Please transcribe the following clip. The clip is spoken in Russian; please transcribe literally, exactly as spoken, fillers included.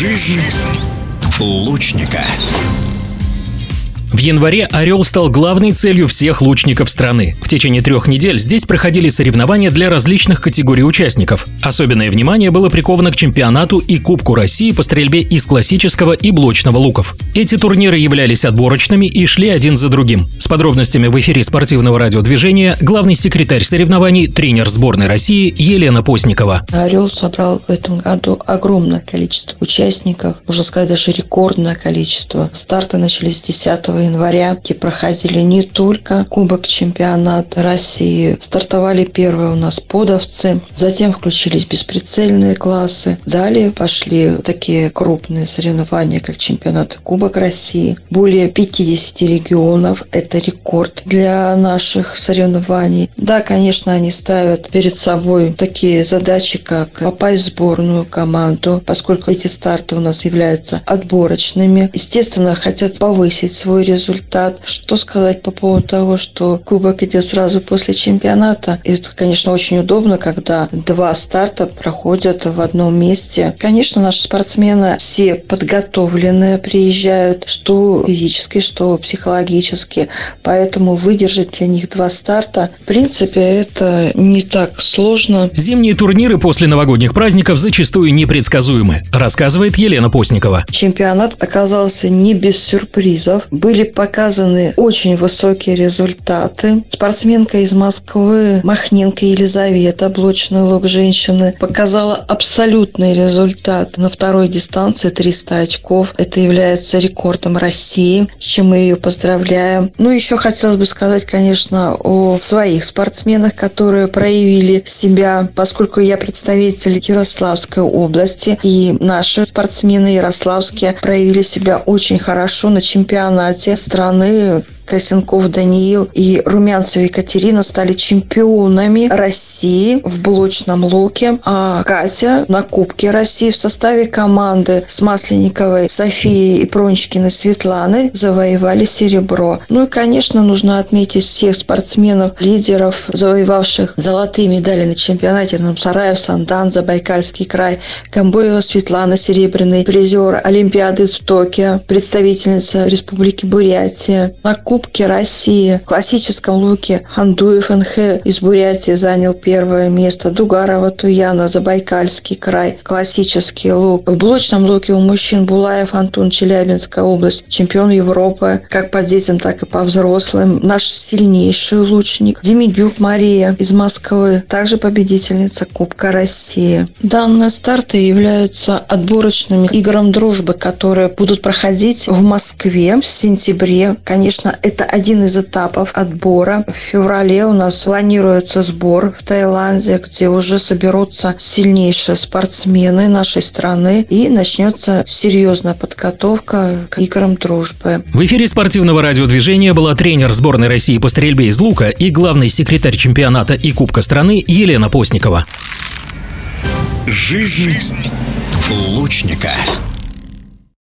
Жизнь лучника. В январе «Орел» стал главной целью всех лучников страны. В течение трех недель здесь проходили соревнования для различных категорий участников. Особенное внимание было приковано к чемпионату и Кубку России по стрельбе из классического и блочного луков. Эти турниры являлись отборочными и шли один за другим. С подробностями в эфире спортивного радио «Движение» главный секретарь соревнований, тренер сборной России Елена Постникова. «Орел» собрал в этом году огромное количество участников, можно сказать, даже рекордное количество. Старты начались десятого января, где проходили не только Кубок чемпионата России. Стартовали первые у нас подовцы, затем включились бесприцельные классы. Далее пошли такие крупные соревнования, как чемпионат Кубок России. Более пятьдесят регионов. Это рекорд для наших соревнований. Да, конечно, они ставят перед собой такие задачи, как попасть в сборную команду, поскольку эти старты у нас являются отборочными. Естественно, хотят повысить свой результат. Что сказать по поводу того, что кубок идет сразу после чемпионата? Это, конечно, очень удобно, когда два старта проходят в одном месте. Конечно, наши спортсмены все подготовленные приезжают, что физически, что психологически. Поэтому выдержать для них два старта, в принципе, это не так сложно. Зимние турниры после новогодних праздников зачастую непредсказуемы, рассказывает Елена Постникова. Чемпионат оказался не без сюрпризов. Были показаны очень высокие результаты. Спортсменка из Москвы Махненко Елизавета, блочный лук женщины, показала абсолютный результат. На второй дистанции триста очков. Это является рекордом России, с чем мы ее поздравляем. Ну, еще хотелось бы сказать, конечно, о своих спортсменах, которые проявили себя, поскольку я представитель Ярославской области, и наши спортсмены ярославские проявили себя очень хорошо на чемпионате страны. Косенков Даниил и Румянцева Екатерина стали чемпионами России в блочном луке. А Катя на Кубке России в составе команды с Масленниковой, Софией и Прончикиной Светланой завоевали серебро. Ну и, конечно, нужно отметить всех спортсменов, лидеров, завоевавших золотые медали на чемпионате: Намсараев, Сандан, Забайкальский край, Комбоева Светлана, серебряный призер Олимпиады в Токио, представительница Республики Бурятия. На Кубке Кубке России в классическом луке Хандуев эн ха из Бурятии занял первое место. Дугарова Туяна, Забайкальский край, классический лук. В блочном луке у мужчин Булаев Антон, Челябинская область, чемпион Европы, как по детям, так и по взрослым. Наш сильнейший лучник Демидюк Мария из Москвы, также победительница Кубка России. Данные старты являются отборочными играм дружбы, которые будут проходить в Москве в сентябре. Конечно, это один из этапов отбора. В феврале у нас планируется сбор в Таиланде, где уже соберутся сильнейшие спортсмены нашей страны, и начнется серьезная подготовка к играм дружбы. В эфире спортивного радио «Движение» была тренер сборной России по стрельбе из лука и главный секретарь чемпионата и Кубка страны Елена Постникова. Жизнь лучника.